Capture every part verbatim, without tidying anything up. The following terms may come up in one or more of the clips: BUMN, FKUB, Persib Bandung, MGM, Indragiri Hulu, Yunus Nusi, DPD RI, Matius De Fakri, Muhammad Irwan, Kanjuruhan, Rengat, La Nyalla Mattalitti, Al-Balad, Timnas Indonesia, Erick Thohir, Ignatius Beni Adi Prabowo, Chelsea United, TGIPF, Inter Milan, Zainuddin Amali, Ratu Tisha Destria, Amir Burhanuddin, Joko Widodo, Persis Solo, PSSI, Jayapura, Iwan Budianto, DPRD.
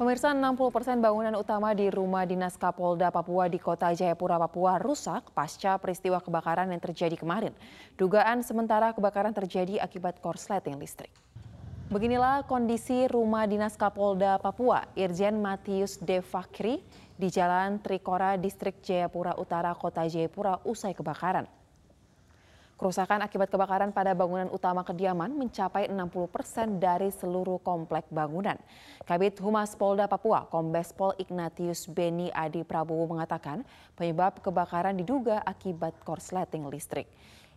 Pemirsa, enam puluh persen bangunan utama di rumah dinas Kapolda Papua di Kota Jayapura, Papua rusak pasca peristiwa kebakaran yang terjadi kemarin. Dugaan sementara kebakaran terjadi akibat korsleting listrik. Beginilah kondisi rumah dinas Kapolda Papua, Irjen Matius De Fakri di Jalan Trikora, Distrik Jayapura Utara, Kota Jayapura usai kebakaran. Kerusakan akibat kebakaran pada bangunan utama kediaman mencapai enam puluh persen dari seluruh komplek bangunan. Kabid Humas Polda Papua, Kombes Pol Ignatius Beni Adi Prabowo mengatakan penyebab kebakaran diduga akibat korsleting listrik.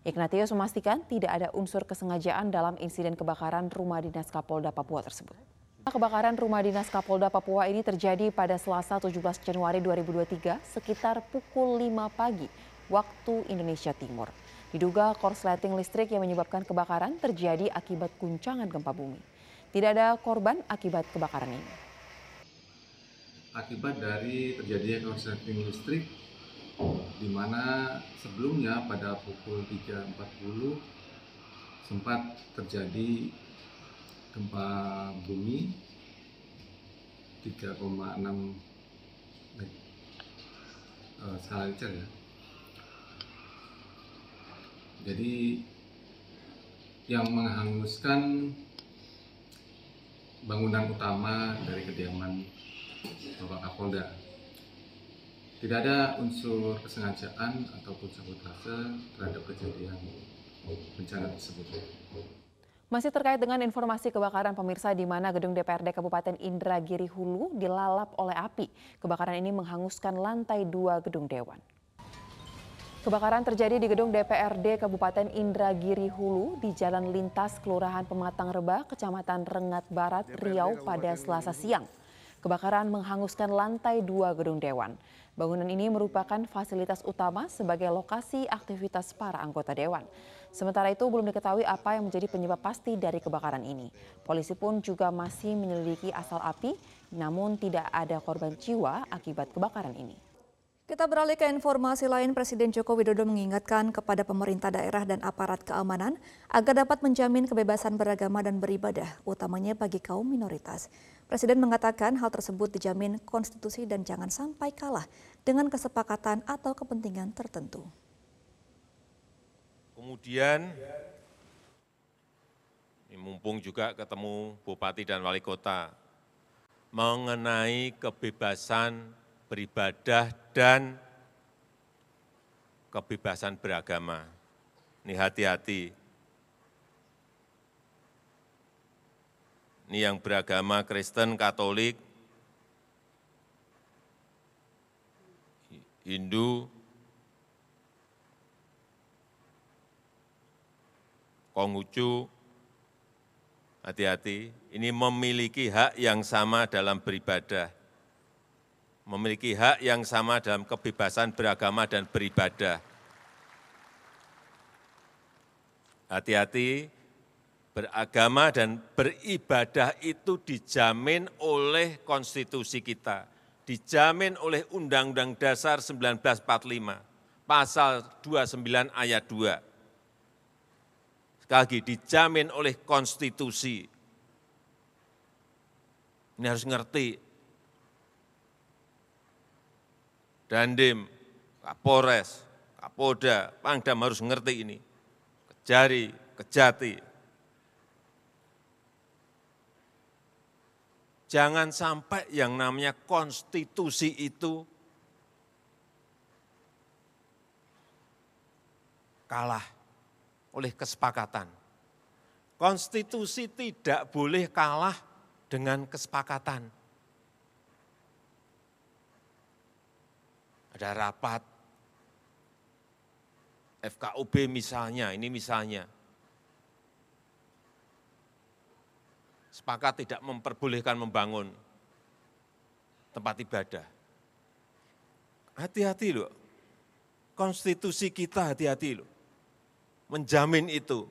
Ignatius memastikan tidak ada unsur kesengajaan dalam insiden kebakaran rumah dinas Kapolda Papua tersebut. Kebakaran rumah dinas Kapolda Papua ini terjadi pada Selasa tujuh belas Januari dua ribu dua puluh tiga sekitar pukul lima pagi waktu Indonesia Timur. Diduga korsleting listrik yang menyebabkan kebakaran terjadi akibat guncangan gempa bumi. Tidak ada korban akibat kebakaran ini. Akibat dari terjadinya korsleting listrik, di mana sebelumnya pada pukul tiga empat puluh sempat terjadi gempa bumi tiga koma enam eh, skala Richter ya. Jadi yang menghanguskan bangunan utama dari kediaman Bapak Kapolda. Tidak ada unsur kesengajaan ataupun sabotase terhadap kejadian bencana tersebut. Masih terkait dengan informasi kebakaran pemirsa, di mana gedung D P R D Kabupaten Indragiri Hulu dilalap oleh api. Kebakaran ini menghanguskan lantai dua gedung Dewan. Kebakaran terjadi di gedung D P R D Kabupaten Indragiri Hulu di Jalan Lintas, Kelurahan Pematang Reba, Kecamatan Rengat Barat, Riau pada Selasa siang. Kebakaran menghanguskan lantai dua gedung Dewan. Bangunan ini merupakan fasilitas utama sebagai lokasi aktivitas para anggota Dewan. Sementara itu belum diketahui apa yang menjadi penyebab pasti dari kebakaran ini. Polisi pun juga masih menyelidiki asal api, namun tidak ada korban jiwa akibat kebakaran ini. Kita beralih ke informasi lain. Presiden Joko Widodo mengingatkan kepada pemerintah daerah dan aparat keamanan agar dapat menjamin kebebasan beragama dan beribadah, utamanya bagi kaum minoritas. Presiden mengatakan hal tersebut dijamin konstitusi dan jangan sampai kalah dengan kesepakatan atau kepentingan tertentu. Kemudian, ini mumpung juga ketemu Bupati dan Wali Kota mengenai kebebasan beribadah dan kebebasan beragama. Ini hati-hati. Ini yang beragama Kristen, Katolik, Hindu, Konghucu, hati-hati. Ini memiliki hak yang sama dalam beribadah. Memiliki hak yang sama dalam kebebasan beragama dan beribadah. Hati-hati, beragama dan beribadah itu dijamin oleh konstitusi kita, dijamin oleh Undang-Undang Dasar seribu sembilan ratus empat puluh lima, pasal dua puluh sembilan ayat dua. Sekali lagi, dijamin oleh konstitusi. Ini harus ngerti. Dandim, Kapolres, Kapolda, Pangdam harus ngerti ini. Kejari, Kejati. Jangan sampai yang namanya konstitusi itu kalah oleh kesepakatan. Konstitusi tidak boleh kalah dengan kesepakatan. Ada rapat F K U B misalnya, ini misalnya. Sepakat tidak memperbolehkan membangun tempat ibadah. Hati-hati loh, konstitusi kita hati-hati loh, menjamin itu.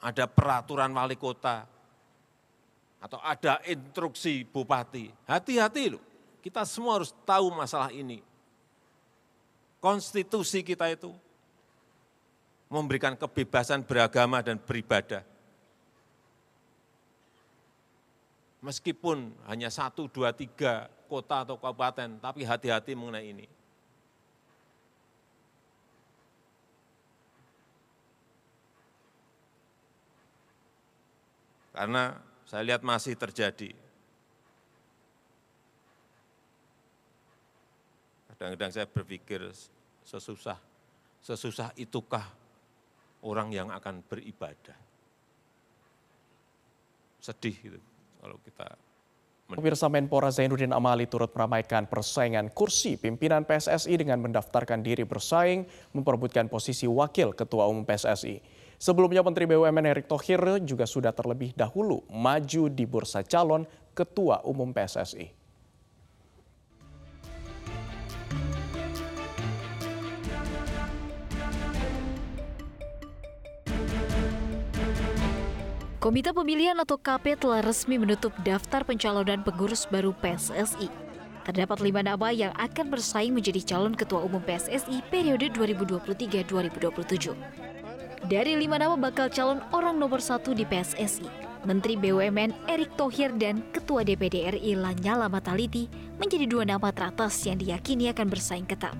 Ada peraturan wali kota, atau ada instruksi bupati, hati-hati loh. Kita semua harus tahu masalah ini. Konstitusi kita itu memberikan kebebasan beragama dan beribadah. meskipun hanya satu, dua, tiga kota atau kabupaten, tapi hati-hati mengenai ini. Karena saya lihat masih terjadi. Kadang-kadang saya berpikir sesusah, sesusah itukah orang yang akan beribadah. Sedih gitu kalau kita. Pemirsa, Menpora Zainuddin Amali turut meramaikan persaingan kursi pimpinan P S S I dengan mendaftarkan diri bersaing memperebutkan posisi wakil ketua umum P S S I. Sebelumnya Menteri B U M N Erick Thohir juga sudah terlebih dahulu maju di bursa calon ketua umum P S S I. Komite Pemilihan atau K P telah resmi menutup daftar pencalonan pengurus baru P S S I. Terdapat lima nama yang akan bersaing menjadi calon ketua umum P S S I periode dua ribu dua puluh tiga dua ribu dua puluh tujuh. Dari lima nama bakal calon orang nomor satu di P S S I, Menteri B U M N Erick Thohir dan Ketua D P D R I La Nyalla Mattalitti menjadi dua nama teratas yang diyakini akan bersaing ketat.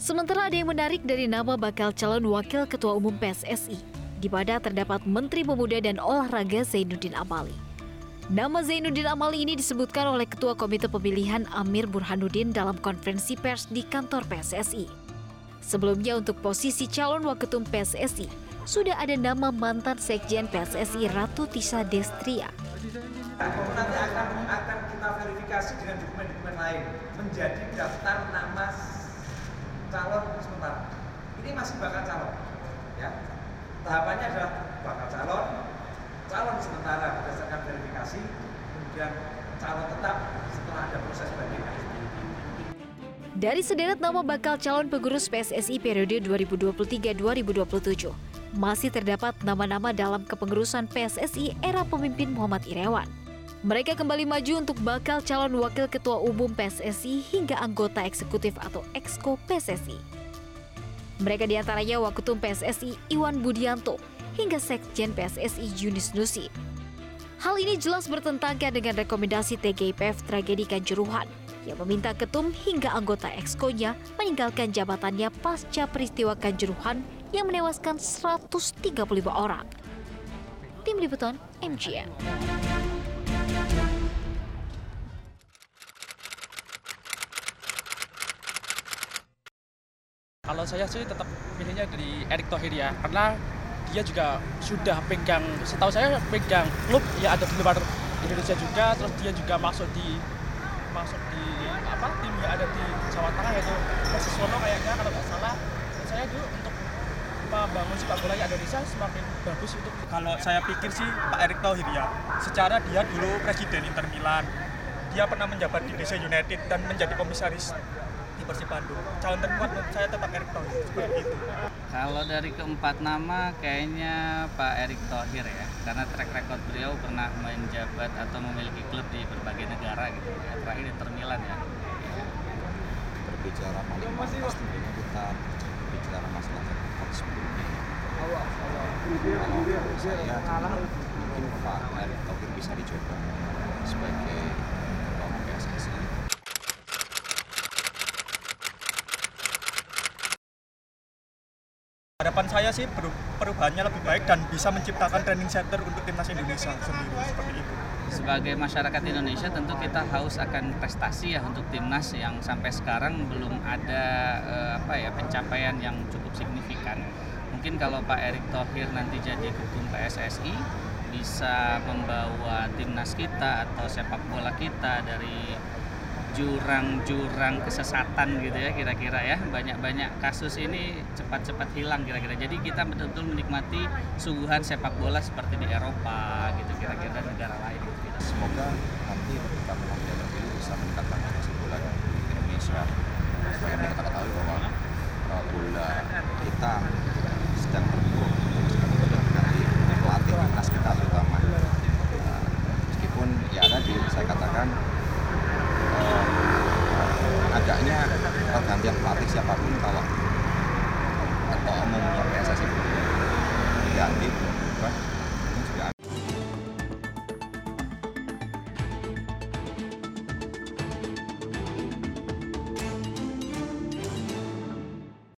Sementara ada yang menarik dari nama bakal calon wakil ketua umum P S S I, di mana terdapat Menteri Pemuda dan Olahraga Zainuddin Amali. Nama Zainuddin Amali ini disebutkan oleh Ketua Komite Pemilihan Amir Burhanuddin dalam konferensi pers di kantor P S S I. Sebelumnya untuk posisi calon waketum P S S I, sudah ada nama mantan sekjen P S S I Ratu Tisha Destria. Nanti akan, akan kita verifikasi dengan dokumen-dokumen lain menjadi daftar nama calon sementara. Ini masih bakal calon, ya. Tahapannya adalah bakal calon, calon sementara berdasarkan verifikasi, kemudian calon tetap setelah ada proses bandingan. Dari sederet nama bakal calon pengurus P S S I periode dua ribu dua puluh tiga dua ribu dua puluh tujuh, masih terdapat nama-nama dalam kepengurusan P S S I era pemimpin Muhammad Irwan. Mereka kembali maju untuk bakal calon wakil ketua umum P S S I hingga anggota eksekutif atau exco P S S I. Mereka diantaranya Waketum P S S I Iwan Budianto hingga Sekjen P S S I Yunus Nusi. Hal ini jelas bertentangan dengan rekomendasi T G I P F tragedi Kanjuruhan yang meminta ketum hingga anggota exco-nya meninggalkan jabatannya pasca peristiwa Kanjuruhan yang menewaskan seratus tiga puluh lima orang. Tim Liputan M G M. Kalau saya sih tetap pilihnya dari Erick Thohir ya, karena dia juga sudah pegang, setahu saya pegang klub ya ada di luar Indonesia juga, terus dia juga masuk di masuk di apa tim yang ada di Jawa Tengah yaitu Persis Solo kayaknya kalau nggak salah. Dan saya dulu untuk membangun sepak bola Indonesia semakin bagus untuk. Kalau saya pikir sih Pak Erick Thohir ya, secara dia dulu presiden Inter Milan, dia pernah menjabat di Chelsea United dan menjadi komisaris Persib Bandung. Calon terkuat menurut saya tetap Erick Thohir seperti itu. Kalau dari keempat nama kayaknya Pak Erick Thohir ya, karena track record beliau pernah menjabat atau memiliki klub di berbagai negara gitu. Terakhir Inter Milan ya. Berbicara paling pantas tentunya kita berbicara masalah rekod sebelumnya. Kalau saya mungkin Pak Erick Thohir bisa dicoba sebagai ketua umum P S S I. Harapan saya sih perubahannya lebih baik dan bisa menciptakan training center untuk timnas Indonesia sendiri seperti itu. Sebagai masyarakat Indonesia tentu kita haus akan prestasi ya untuk timnas yang sampai sekarang belum ada eh, apa ya pencapaian yang cukup signifikan. Mungkin kalau Pak Erick Thohir nanti jadi ketum P S S I bisa membawa timnas kita atau sepak bola kita dari jurang-jurang kesesatan gitu ya kira-kira ya, banyak-banyak kasus ini cepat-cepat hilang kira-kira, jadi kita betul-betul menikmati suguhan sepak bola seperti di Eropa gitu kira-kira negara lain gitu. Semoga nanti ketika mengambil terpilih bisa meningkatkan sepak bola di Indonesia. Sebagaimana kita ketahui bahwa bola kita sedang terpuruk untuk nanti pelatih timnas kita terutama, nah, meskipun ya tadi saya katakan agaknya pergantian pelatih siapapun kalau